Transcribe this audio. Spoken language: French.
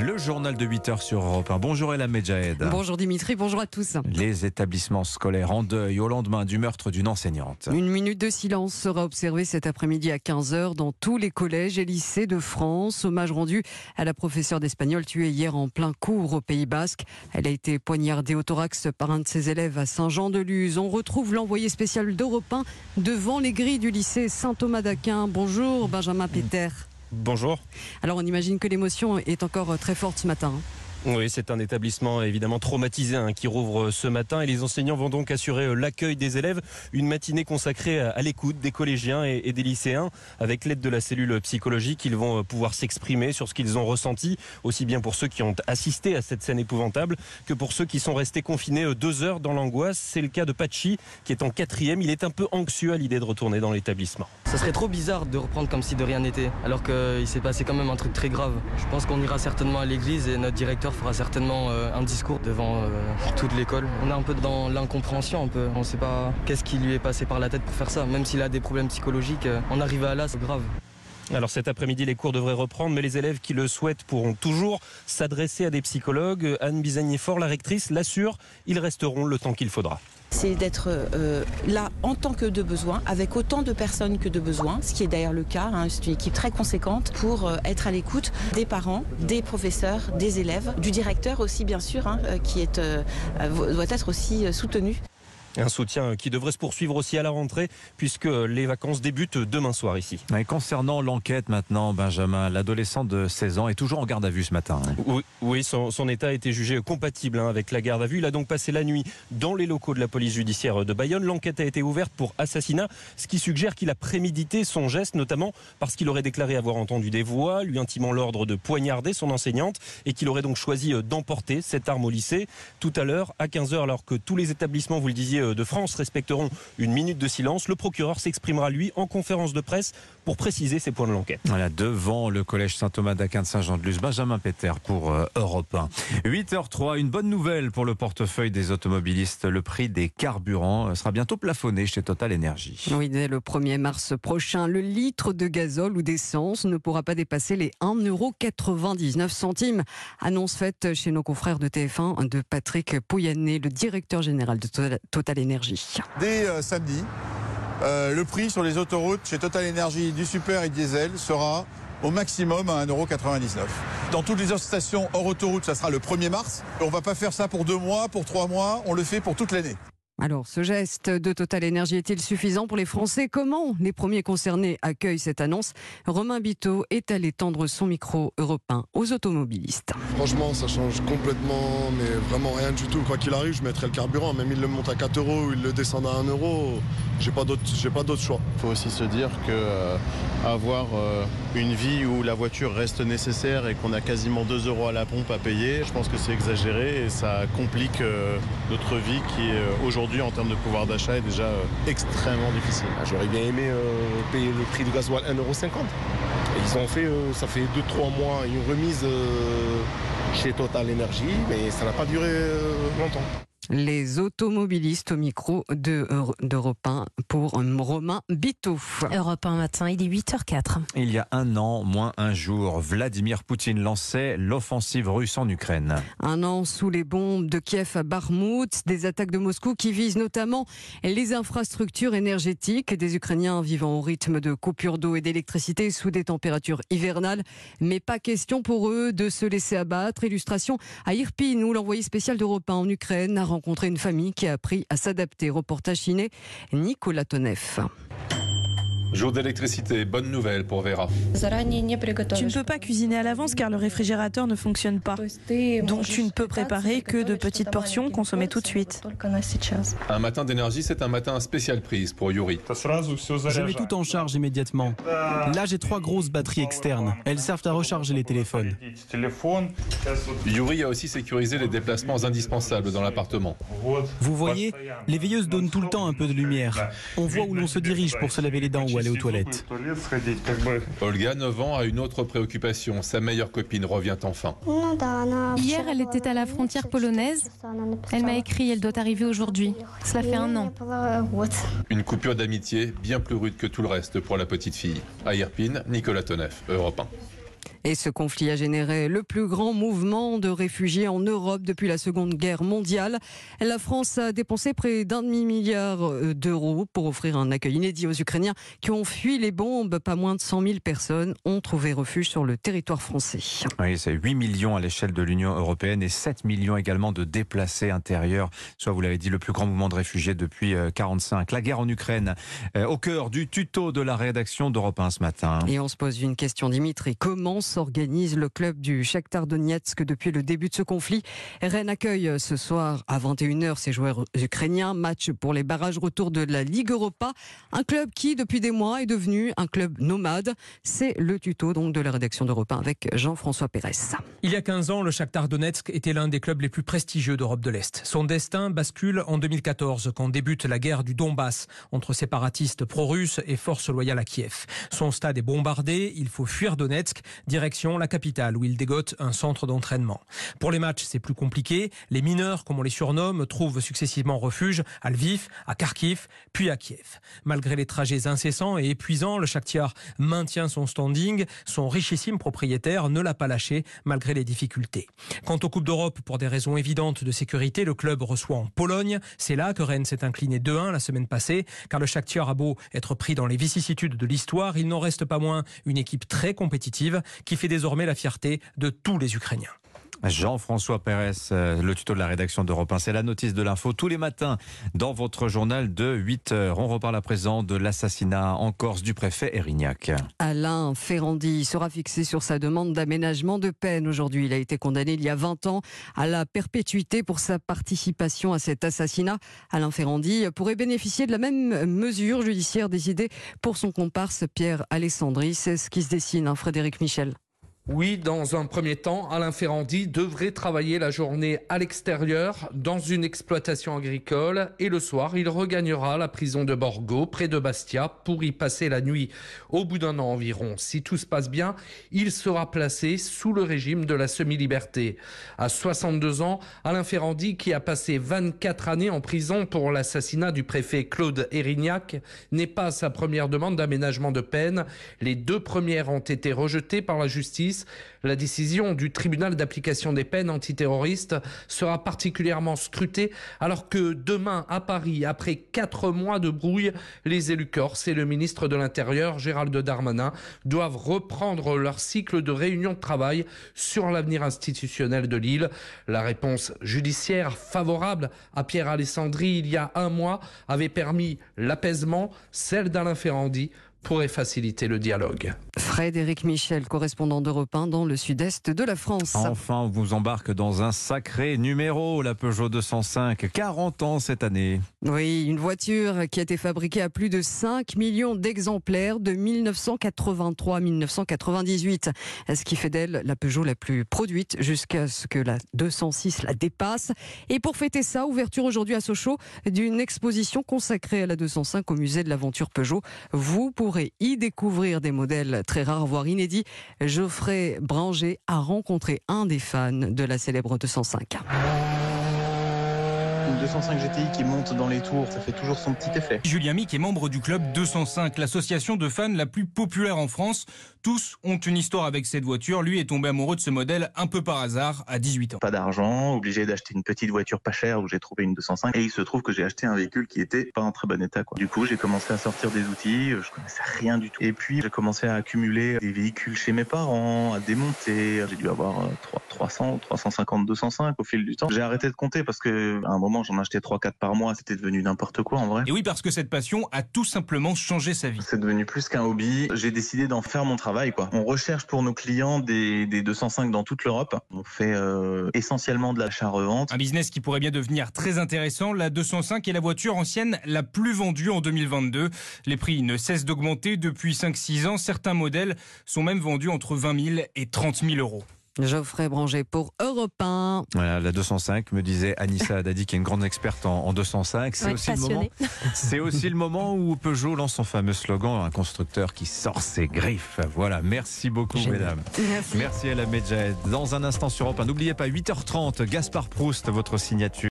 Le journal de 8h sur Europe 1. Bonjour Elham Medjaed. Bonjour Dimitri, bonjour à tous. Les établissements scolaires en deuil au lendemain du meurtre d'une enseignante. Une minute de silence sera observée cet après-midi à 15h dans tous les collèges et lycées de France. Hommage rendu à la professeure d'espagnol tuée hier en plein cours au Pays Basque. Elle a été poignardée au thorax par un de ses élèves à Saint-Jean-de-Luz. On retrouve l'envoyé spécial d'Europe 1 devant les grilles du lycée Saint-Thomas d'Aquin. Bonjour Benjamin Peter. Bonjour. Alors on imagine que l'émotion est encore très forte ce matin. Oui, c'est un établissement évidemment traumatisé qui rouvre ce matin et les enseignants vont donc assurer l'accueil des élèves. Une matinée consacrée à l'écoute des collégiens et des lycéens. Avec l'aide de la cellule psychologique, ils vont pouvoir s'exprimer sur ce qu'ils ont ressenti, aussi bien pour ceux qui ont assisté à cette scène épouvantable que pour ceux qui sont restés confinés 2 heures dans l'angoisse. C'est le cas de Pachi qui est en 4e. Il est un peu anxieux à l'idée de retourner dans l'établissement. Ça serait trop bizarre de reprendre comme si de rien n'était, alors qu'il s'est passé quand même un truc très grave. Je pense qu'on ira certainement à l'église et notre directeur fera certainement un discours devant toute l'école. On est un peu dans l'incompréhension, un peu. On ne sait pas qu'est-ce qui lui est passé par la tête pour faire ça. Même s'il a des problèmes psychologiques, en arriver à là, c'est grave. Alors cet après-midi, les cours devraient reprendre, mais les élèves qui le souhaitent pourront toujours s'adresser à des psychologues. Anne Bizagnier-Fort, la rectrice, l'assure, ils resteront le temps qu'il faudra. C'est d'être là en tant que de besoin, avec autant de personnes que de besoin, ce qui est d'ailleurs le cas, c'est une équipe très conséquente pour être à l'écoute des parents, des professeurs, des élèves, du directeur aussi bien sûr, qui est, doit être aussi soutenu. Un soutien qui devrait se poursuivre aussi à la rentrée puisque les vacances débutent demain soir ici. Et concernant l'enquête maintenant, Benjamin, l'adolescent de 16 ans est toujours en garde à vue ce matin. Oui, son état a été jugé compatible avec la garde à vue. Il a donc passé la nuit dans les locaux de la police judiciaire de Bayonne. L'enquête a été ouverte pour assassinat, ce qui suggère qu'il a prémédité son geste, notamment parce qu'il aurait déclaré avoir entendu des voix, lui intimant l'ordre de poignarder son enseignante et qu'il aurait donc choisi d'emporter cette arme au lycée. Tout à l'heure, à 15h, alors que tous les établissements, vous le disiez, de France respecteront une minute de silence. Le procureur s'exprimera, lui, en conférence de presse pour préciser ses points de l'enquête. Voilà, devant le collège Saint-Thomas d'Aquin de Saint-Jean-de-Luz, Benjamin Peter pour Europe 1. 8h03, une bonne nouvelle pour le portefeuille des automobilistes. Le prix des carburants sera bientôt plafonné chez Total Energy. Oui, dès le 1er mars prochain, le litre de gazole ou d'essence ne pourra pas dépasser les 1,99 €. Annonce faite chez nos confrères de TF1 de Patrick Pouyanné, le directeur général de Total Energy. Dès samedi, le prix sur les autoroutes chez Total Energy du super et diesel sera au maximum à 1,99 €. Dans toutes les autres stations hors autoroute, ça sera le 1er mars. On ne va pas faire ça pour 2 mois, pour 3 mois, on le fait pour toute l'année. Alors, ce geste de Total Energy est-il suffisant pour les Français? Comment les premiers concernés accueillent cette annonce? Romain Biteau est allé tendre son micro européen aux automobilistes. Franchement, ça change complètement, mais vraiment rien du tout. Quoi qu'il arrive, je mettrai le carburant. Même il le monte à 4 € ou il le descend à 1 €, j'ai pas d'autre choix. Il faut aussi se dire que avoir une vie où la voiture reste nécessaire et qu'on a quasiment 2 € à la pompe à payer, je pense que c'est exagéré et ça complique notre vie qui est aujourd'hui en termes de pouvoir d'achat est déjà extrêmement difficile. J'aurais bien aimé payer le prix du gasoil 1,50 €. Ils ont fait, ça fait 2-3 mois, une remise chez Total Energy, mais ça n'a pas duré longtemps. Les automobilistes au micro d'Europe 1 pour Romain Biteau. Europe 1 matin, il est 8h04. Il y a 1 an, moins 1 jour, Vladimir Poutine lançait l'offensive russe en Ukraine. 1 an sous les bombes de Kiev à Bakhmout, des attaques de Moscou qui visent notamment les infrastructures énergétiques. Des Ukrainiens vivant au rythme de coupures d'eau et d'électricité sous des températures hivernales. Mais pas question pour eux de se laisser abattre. Illustration à Irpin où l'envoyé spécial d'Europe 1 en Ukraine a rencontré une famille qui a appris à s'adapter. Reportage ciné, Nicolas Toneff. Jour d'électricité, bonne nouvelle pour Vera. Tu ne peux pas cuisiner à l'avance car le réfrigérateur ne fonctionne pas. Donc tu ne peux préparer que de petites portions consommées tout de suite. Un matin d'énergie, c'est un matin spécial prise pour Yuri. Je mets tout en charge immédiatement. Là, j'ai 3 grosses batteries externes. Elles servent à recharger les téléphones. Yuri a aussi sécurisé les déplacements indispensables dans l'appartement. Vous voyez, les veilleuses donnent tout le temps un peu de lumière. On voit où l'on se dirige pour se laver les dents ou aller aux toilettes. Olga, 9 ans, a une autre préoccupation. Sa meilleure copine revient enfin. Hier, elle était à la frontière polonaise. Elle m'a écrit, elle doit arriver aujourd'hui. Cela fait 1 an. Une coupure d'amitié bien plus rude que tout le reste pour la petite fille. À Irpin, Nicolas Toneff, Europe 1. Et ce conflit a généré le plus grand mouvement de réfugiés en Europe depuis la Seconde Guerre mondiale. La France a dépensé près d'un demi-milliard d'euros pour offrir un accueil inédit aux Ukrainiens qui ont fui les bombes. Pas moins de 100 000 personnes ont trouvé refuge sur le territoire français. Oui, c'est 8 millions à l'échelle de l'Union européenne et 7 millions également de déplacés intérieurs. Soit, vous l'avez dit, le plus grand mouvement de réfugiés depuis 1945. La guerre en Ukraine, au cœur du tuto de la rédaction d'Europe 1 ce matin. Et on se pose une question, Dimitri. Comment s'organise le club du Shakhtar Donetsk depuis le début de ce conflit? Rennes accueille ce soir à 21h ses joueurs ukrainiens. Match pour les barrages retour de la Ligue Europa. Un club qui, depuis des mois, est devenu un club nomade. C'est le tuto donc de la rédaction d'Europe 1 avec Jean-François Pérez. Il y a 15 ans, le Shakhtar Donetsk était l'un des clubs les plus prestigieux d'Europe de l'Est. Son destin bascule en 2014 quand débute la guerre du Donbass entre séparatistes pro-russes et forces loyales à Kiev. Son stade est bombardé, il faut fuir Donetsk, direction la capitale où il dégote un centre d'entraînement. Pour les matchs, c'est plus compliqué. Les mineurs, comme on les surnomme, trouvent successivement refuge à Lviv, à Kharkiv, puis à Kiev. Malgré les trajets incessants et épuisants, le Shakhtar maintient son standing. Son richissime propriétaire ne l'a pas lâché malgré les difficultés. Quant aux Coupes d'Europe, pour des raisons évidentes de sécurité, le club reçoit en Pologne. C'est là que Rennes s'est incliné 2-1 la semaine passée, car le Shakhtar a beau être pris dans les vicissitudes de l'histoire, il n'en reste pas moins une équipe très compétitive qui fait désormais la fierté de tous les Ukrainiens. Jean-François Pérez, le tuto de la rédaction d'Europe 1, c'est la notice de l'info tous les matins dans votre journal de 8h. On reparle à présent de l'assassinat en Corse du préfet Erignac. Alain Ferrandi sera fixé sur sa demande d'aménagement de peine aujourd'hui. Il a été condamné il y a 20 ans à la perpétuité pour sa participation à cet assassinat. Alain Ferrandi pourrait bénéficier de la même mesure judiciaire décidée pour son comparse Pierre Alessandri. C'est ce qui se dessine, hein, Frédéric Michel. Oui, dans un premier temps, Alain Ferrandi devrait travailler la journée à l'extérieur, dans une exploitation agricole, et le soir, il regagnera la prison de Borgo, près de Bastia, pour y passer la nuit. Au bout d'un an environ, si tout se passe bien, il sera placé sous le régime de la semi-liberté. À 62 ans, Alain Ferrandi, qui a passé 24 années en prison pour l'assassinat du préfet Claude Erignac, n'est pas à sa première demande d'aménagement de peine. Les deux premières ont été rejetées par la justice. La décision du tribunal d'application des peines antiterroristes sera particulièrement scrutée, alors que demain, à Paris, après 4 mois de brouille, les élus corses et le ministre de l'Intérieur, Gérald Darmanin, doivent reprendre leur cycle de réunions de travail sur l'avenir institutionnel de l'île. La réponse judiciaire favorable à Pierre Alessandri, il y a 1 mois, avait permis l'apaisement, celle d'Alain Ferrandi pourrait faciliter le dialogue. Frédéric Michel, correspondant d'Europe 1 dans le sud-est de la France. Enfin, on vous embarque dans un sacré numéro, la Peugeot 205, 40 ans cette année. Oui, une voiture qui a été fabriquée à plus de 5 millions d'exemplaires de 1983 à 1998, ce qui fait d'elle la Peugeot la plus produite jusqu'à ce que la 206 la dépasse. Et pour fêter ça, ouverture aujourd'hui à Sochaux d'une exposition consacrée à la 205 au musée de l'aventure Peugeot. Vous pourrez y découvrir des modèles très rares, voire inédits. Geoffrey Branger a rencontré un des fans de la célèbre 205. Une 205 GTI qui monte dans les tours, ça fait toujours son petit effet. Julien Mic est membre du club 205, l'association de fans la plus populaire en France. Tous ont une histoire avec cette voiture. Lui est tombé amoureux de ce modèle un peu par hasard à 18 ans. Pas d'argent, obligé d'acheter une petite voiture pas chère où j'ai trouvé une 205. Et il se trouve que j'ai acheté un véhicule qui était pas en très bon état, quoi. Du coup, j'ai commencé à sortir des outils, je connaissais rien du tout. Et puis, j'ai commencé à accumuler des véhicules chez mes parents, à démonter. J'ai dû avoir 300, 350, 205 au fil du temps. J'ai arrêté de compter parce que à un moment, j'en achetais 3-4 par mois, c'était devenu n'importe quoi en vrai. Et oui, parce que cette passion a tout simplement changé sa vie. C'est devenu plus qu'un hobby, j'ai décidé d'en faire mon travail, quoi. On recherche pour nos clients des 205 dans toute l'Europe. On fait essentiellement de l'achat-revente. Un business qui pourrait bien devenir très intéressant. La 205 est la voiture ancienne la plus vendue en 2022. Les prix ne cessent d'augmenter depuis 5-6 ans. Certains modèles sont même vendus entre 20 000 et 30 000 euros. Geoffrey Branger pour Europe 1. Voilà, la 205, me disait Anissa Haddadi, qui est une grande experte en 205. C'est aussi le moment où Peugeot lance son fameux slogan, un constructeur qui sort ses griffes. Voilà, merci beaucoup mesdames. Merci à la Elham Medjaed. Dans un instant sur Europe 1, n'oubliez pas, 8h30, Gaspard Proust, votre signature.